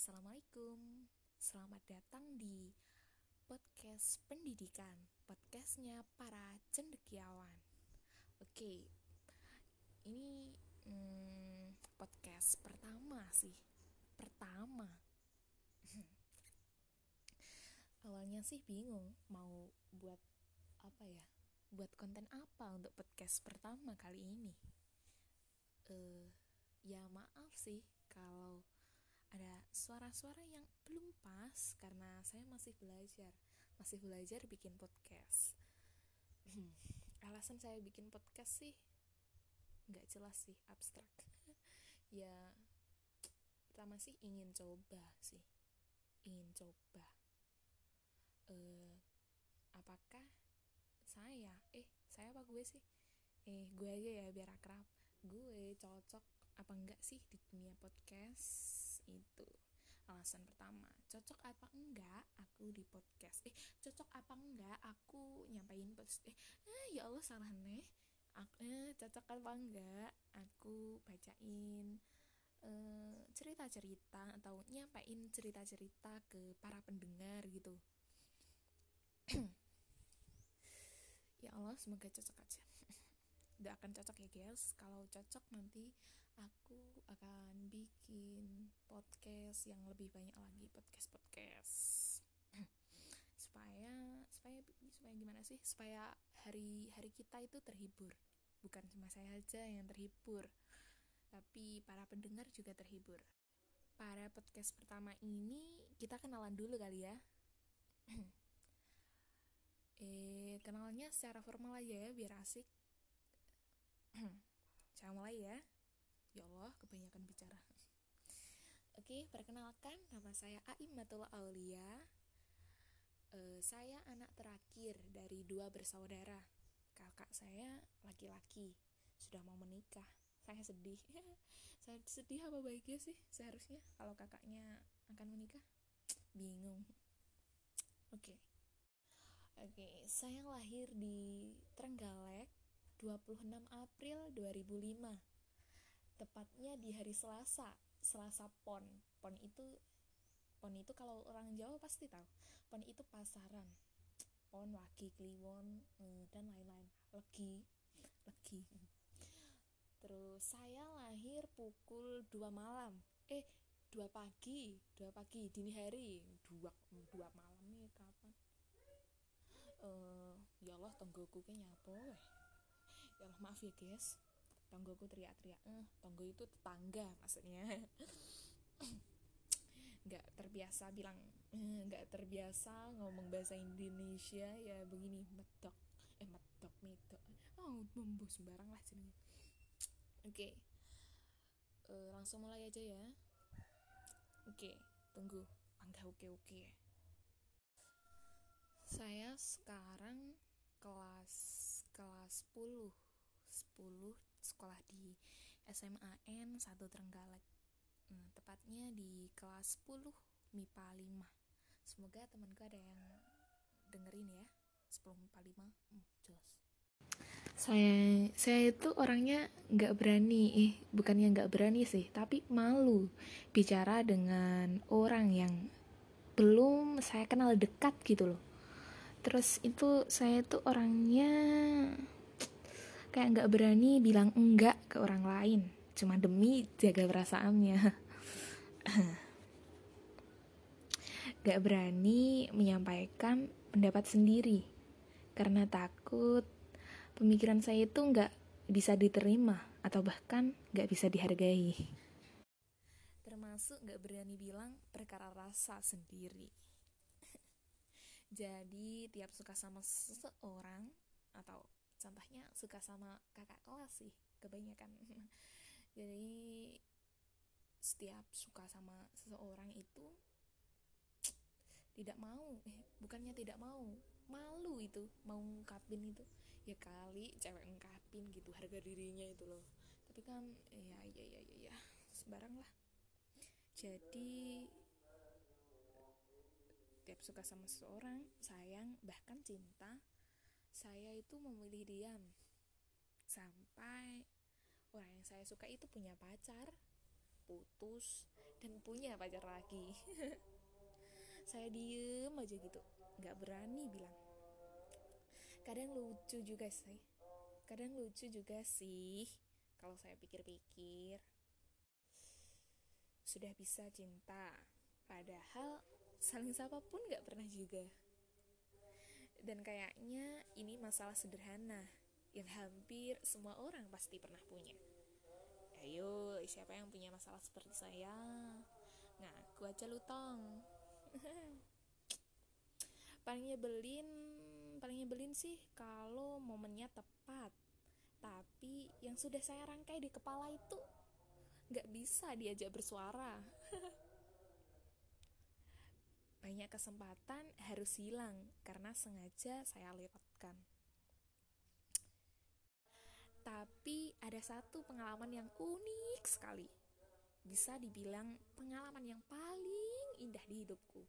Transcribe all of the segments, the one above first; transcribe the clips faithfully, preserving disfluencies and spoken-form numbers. Assalamualaikum. Selamat datang di podcast pendidikan, podcastnya para cendekiawan. Oke, ini hmm, podcast pertama sih, pertama. Awalnya sih bingung mau buat apa ya, buat konten apa untuk podcast pertama kali ini. Uh, ya maaf sih kalau ada suara-suara yang belum pas karena saya masih belajar, masih belajar bikin podcast. Alasan saya bikin podcast sih nggak jelas sih, abstrak. Ya pertama sih ingin coba sih, ingin coba. Uh, apakah saya? Eh saya apa gue sih? Eh gue aja ya biar akrab. Gue cocok apa enggak sih di dunia podcast itu? Alasan pertama, cocok apa enggak aku di podcast, eh cocok apa enggak aku nyampain podcast, eh, eh ya Allah salah nih aku, eh, cocok apa enggak aku bacain eh, cerita-cerita atau nyampain cerita-cerita ke para pendengar gitu. Ya Allah, semoga cocok aja. Udah akan cocok ya guys. Kalau cocok nanti aku akan bikin podcast yang lebih banyak lagi, podcast-podcast supaya supaya supaya gimana sih, supaya hari-hari kita itu terhibur. Bukan cuma saya aja yang terhibur, tapi para pendengar juga terhibur. Para podcast pertama ini kita kenalan dulu kali ya. eh kenalnya secara formal aja ya biar asik. Saya mulai ya. Ya Allah, kebanyakan bicara. Oke, perkenalkan, nama saya Aimatullah Aulia. e, Saya anak terakhir dari dua bersaudara. Kakak saya laki-laki, sudah mau menikah. Saya sedih. Saya sedih apa bahagia sih seharusnya kalau kakaknya akan menikah? Bingung. Oke. Oke, saya lahir di Trenggalek dua puluh enam April dua ribu lima, tepatnya di hari Selasa, Selasa Pon. Pon itu, Pon itu kalau orang Jawa pasti tahu. Pon itu pasaran, Pon, Wage, Kliwon, dan lain-lain. Legi, legi. Terus saya lahir pukul dua malam, eh dua pagi, dua pagi dini hari, dua malam nih kapan? Uh, ya Allah, tonggoku kayaknya apa? Ya Allah, maaf ya guys, tonggoku teriak-teriak. eh, Tonggo itu tetangga maksudnya. Gak terbiasa bilang, eh, gak terbiasa ngomong bahasa Indonesia. Ya begini, medok. Eh medok, medok Oh, bumbu sembarang lah jenisnya. Oke, okay. eh, Langsung mulai aja ya. Oke, okay. Tunggu Angga oke-oke okay, okay. Saya sekarang kelas kelas sepuluh, sepuluh sekolah di S M A N satu Trenggalek, hmm, tepatnya di kelas sepuluh MIPA lima. Semoga temanku ada yang dengerin ya, sepuluh MIPA lima. hmm, jelas. Saya saya itu orangnya nggak berani, eh bukannya nggak berani sih, tapi malu bicara dengan orang yang belum saya kenal dekat gitu loh. Terus itu saya tuh orangnya kayak nggak berani bilang enggak ke orang lain, cuma demi jaga perasaannya. Nggak berani menyampaikan pendapat sendiri karena takut pemikiran saya itu nggak bisa diterima atau bahkan nggak bisa dihargai. Termasuk nggak berani bilang perkara rasa sendiri. Jadi tiap suka sama seseorang, atau contohnya suka sama kakak kelas sih kebanyakan. Jadi setiap suka sama seseorang itu tidak mau, eh, bukannya tidak mau, malu itu, mau ngungkapin itu. Ya kali cewek ngungkapin gitu harga dirinya itu loh. Tapi kan ya ya ya ya, ya sembarang lah. Jadi tiap suka sama seseorang, sayang, bahkan cinta, saya itu memilih diam sampai orang yang saya suka itu punya pacar, putus, dan punya pacar lagi. Saya diem aja gitu, nggak berani bilang. Kadang lucu juga sih, kadang lucu juga sih kalau saya pikir-pikir. Sudah bisa cinta, padahal saling sapa pun nggak pernah juga. Dan kayaknya ini masalah sederhana yang hampir semua orang pasti pernah punya. Ayo, siapa yang punya masalah seperti saya? Ngaku aja lu, Tong. Paling nyebelin, paling nyebelin sih kalau momennya tepat, tapi yang sudah saya rangkai di kepala itu nggak bisa diajak bersuara. Banyak kesempatan harus hilang karena sengaja saya lewatkan. Tapi ada satu pengalaman yang unik sekali. Bisa dibilang pengalaman yang paling indah di hidupku.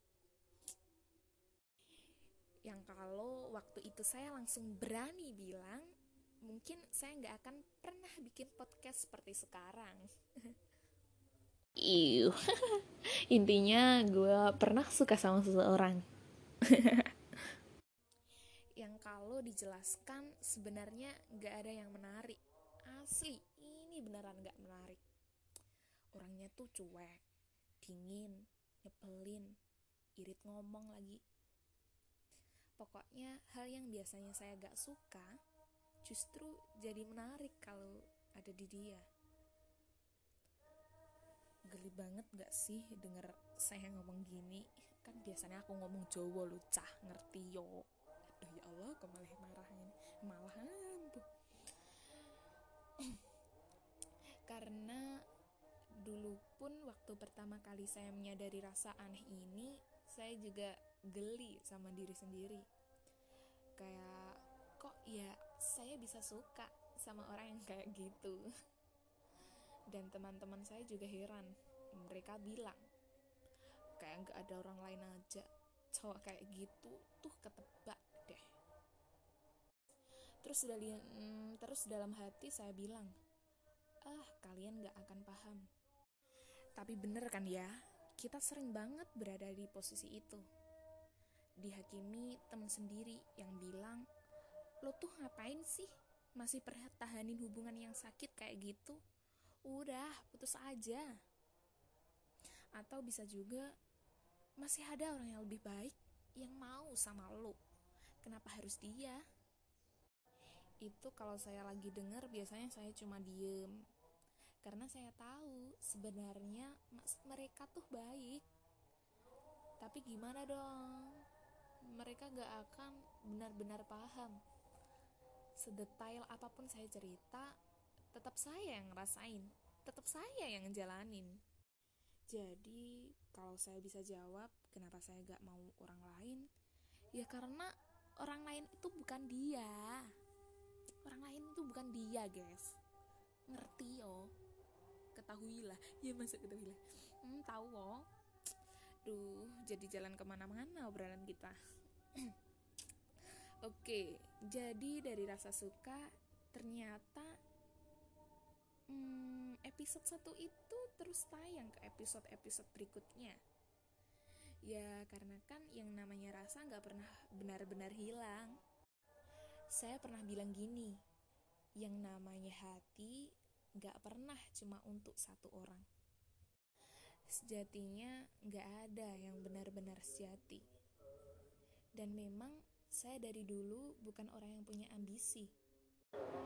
Yang kalau waktu itu saya langsung berani bilang, mungkin saya nggak akan pernah bikin podcast seperti sekarang. Iuh, intinya gue pernah suka sama seseorang. Yang kalau dijelaskan sebenarnya gak ada yang menarik. Asli, ini beneran gak menarik. Orangnya tuh cuek, dingin, nyebelin, irit ngomong lagi. Pokoknya hal yang biasanya saya gak suka justru jadi menarik kalau ada di dia. Geli banget gak sih denger saya ngomong gini? Kan biasanya aku ngomong Jawa lu, cah, ngerti yo. Aduh ya Allah, kok malah marahin. Malahan tuh. Karena dulu pun waktu pertama kali saya menyadari rasa aneh ini, saya juga geli sama diri sendiri. Kayak, kok ya saya bisa suka sama orang yang kayak gitu. Dan teman-teman saya juga heran. Mereka bilang, kayak gak ada orang lain aja. Cowok kayak gitu tuh ketebak deh. Terus, dari, mm, terus dalam hati saya bilang, ah kalian gak akan paham. Tapi bener kan ya, kita sering banget berada di posisi itu. Dihakimi teman sendiri yang bilang, lo tuh ngapain sih masih pertahanin hubungan yang sakit kayak gitu? Udah, putus aja. Atau bisa juga, masih ada orang yang lebih baik yang mau sama lo. Kenapa harus dia? Itu kalau saya lagi dengar biasanya saya cuma diem. Karena saya tahu sebenarnya maksud mereka tuh baik. Tapi gimana dong? Mereka gak akan benar-benar paham. Sedetail apapun saya cerita, tetap saya yang ngerasain, tetap saya yang ngejalanin. Jadi, kalau saya bisa jawab kenapa saya gak mau orang lain, ya karena orang lain itu bukan dia. Orang lain itu bukan dia, guys. Ngerti yo? Ketahuilah. Ya masa ketahuilah. Hmm, tahu yo. Duh, jadi jalan kemana-mana obrolan kita. Oke, jadi dari rasa suka, ternyata Hmm, episode satu itu terus tayang ke episode-episode berikutnya. Ya karena kan yang namanya rasa gak pernah benar-benar hilang. Saya pernah bilang gini, yang namanya hati gak pernah cuma untuk satu orang. Sejatinya gak ada yang benar-benar sejati. Dan memang saya dari dulu bukan orang yang punya ambisi.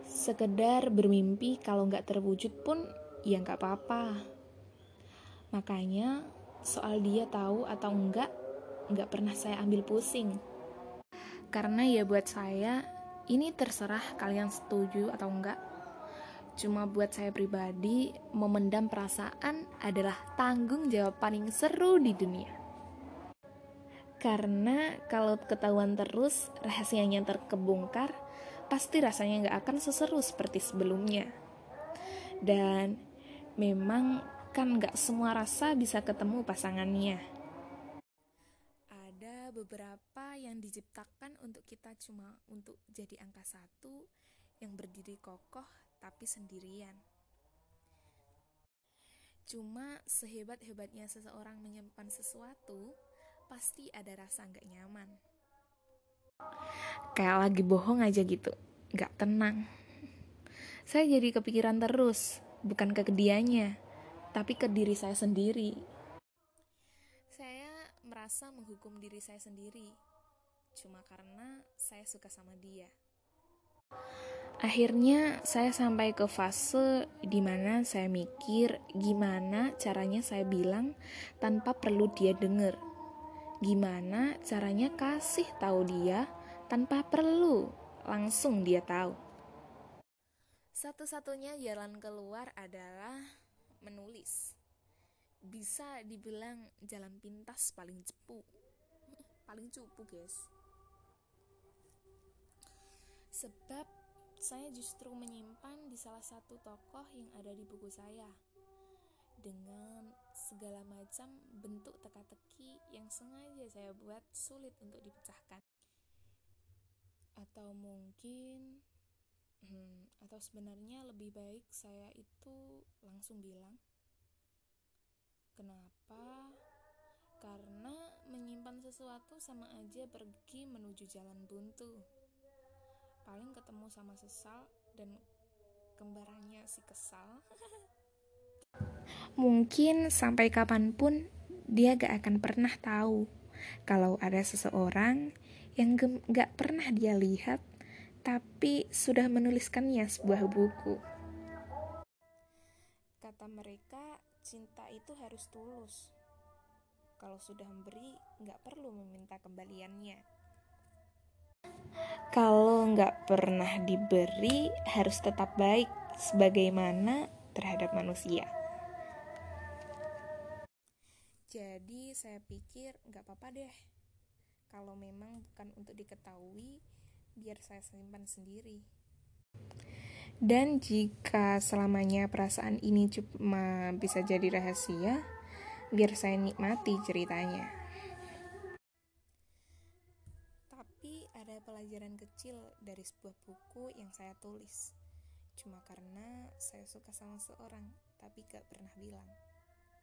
Sekedar bermimpi kalau nggak terwujud pun ya nggak apa-apa. Makanya soal dia tahu atau enggak, nggak pernah saya ambil pusing. Karena ya buat saya ini terserah kalian setuju atau enggak. Cuma buat saya pribadi, memendam perasaan adalah tanggung jawab paling seru di dunia. Karena kalau ketahuan terus rahasianya terkebongkar, pasti rasanya gak akan seseru seperti sebelumnya. Dan memang kan gak semua rasa bisa ketemu pasangannya. Ada beberapa yang diciptakan untuk kita cuma untuk jadi angka satu, yang berdiri kokoh tapi sendirian. Cuma sehebat-hebatnya seseorang menyimpan sesuatu, pasti ada rasa gak nyaman. Kayak lagi bohong aja gitu, gak tenang. Saya jadi kepikiran terus, bukan ke kedianya, tapi ke diri saya sendiri. Saya merasa menghukum diri saya sendiri, cuma karena saya suka sama dia. Akhirnya saya sampai ke fase dimana saya mikir gimana caranya saya bilang tanpa perlu dia dengar, gimana caranya kasih tahu dia tanpa perlu langsung dia tahu. Satu-satunya jalan keluar adalah menulis. Bisa dibilang jalan pintas paling cepu, paling cupu guys. Sebab saya justru menyimpan di salah satu tokoh yang ada di buku saya dengan segala macam bentuk teka-teki yang sengaja saya buat sulit untuk dipecahkan. Atau mungkin hmm, atau sebenarnya lebih baik saya itu langsung bilang. Kenapa? Karena menyimpan sesuatu sama aja pergi menuju jalan buntu. Paling ketemu sama sesal dan kembarannya si kesal. Mungkin sampai kapanpun dia gak akan pernah tahu kalau ada seseorang yang gem- gak pernah dia lihat tapi sudah menuliskannya sebuah buku. Kata mereka, cinta itu harus tulus. Kalau sudah memberi, gak perlu meminta kembaliannya. Kalau nggak pernah diberi, harus tetap baik sebagaimana terhadap manusia. Jadi saya pikir nggak apa-apa deh, kalau memang bukan untuk diketahui, biar saya simpan sendiri. Dan jika selamanya perasaan ini cuma bisa jadi rahasia, biar saya nikmati ceritanya. Ada pelajaran kecil dari sebuah buku yang saya tulis, cuma karena saya suka sama seorang, tapi gak pernah bilang.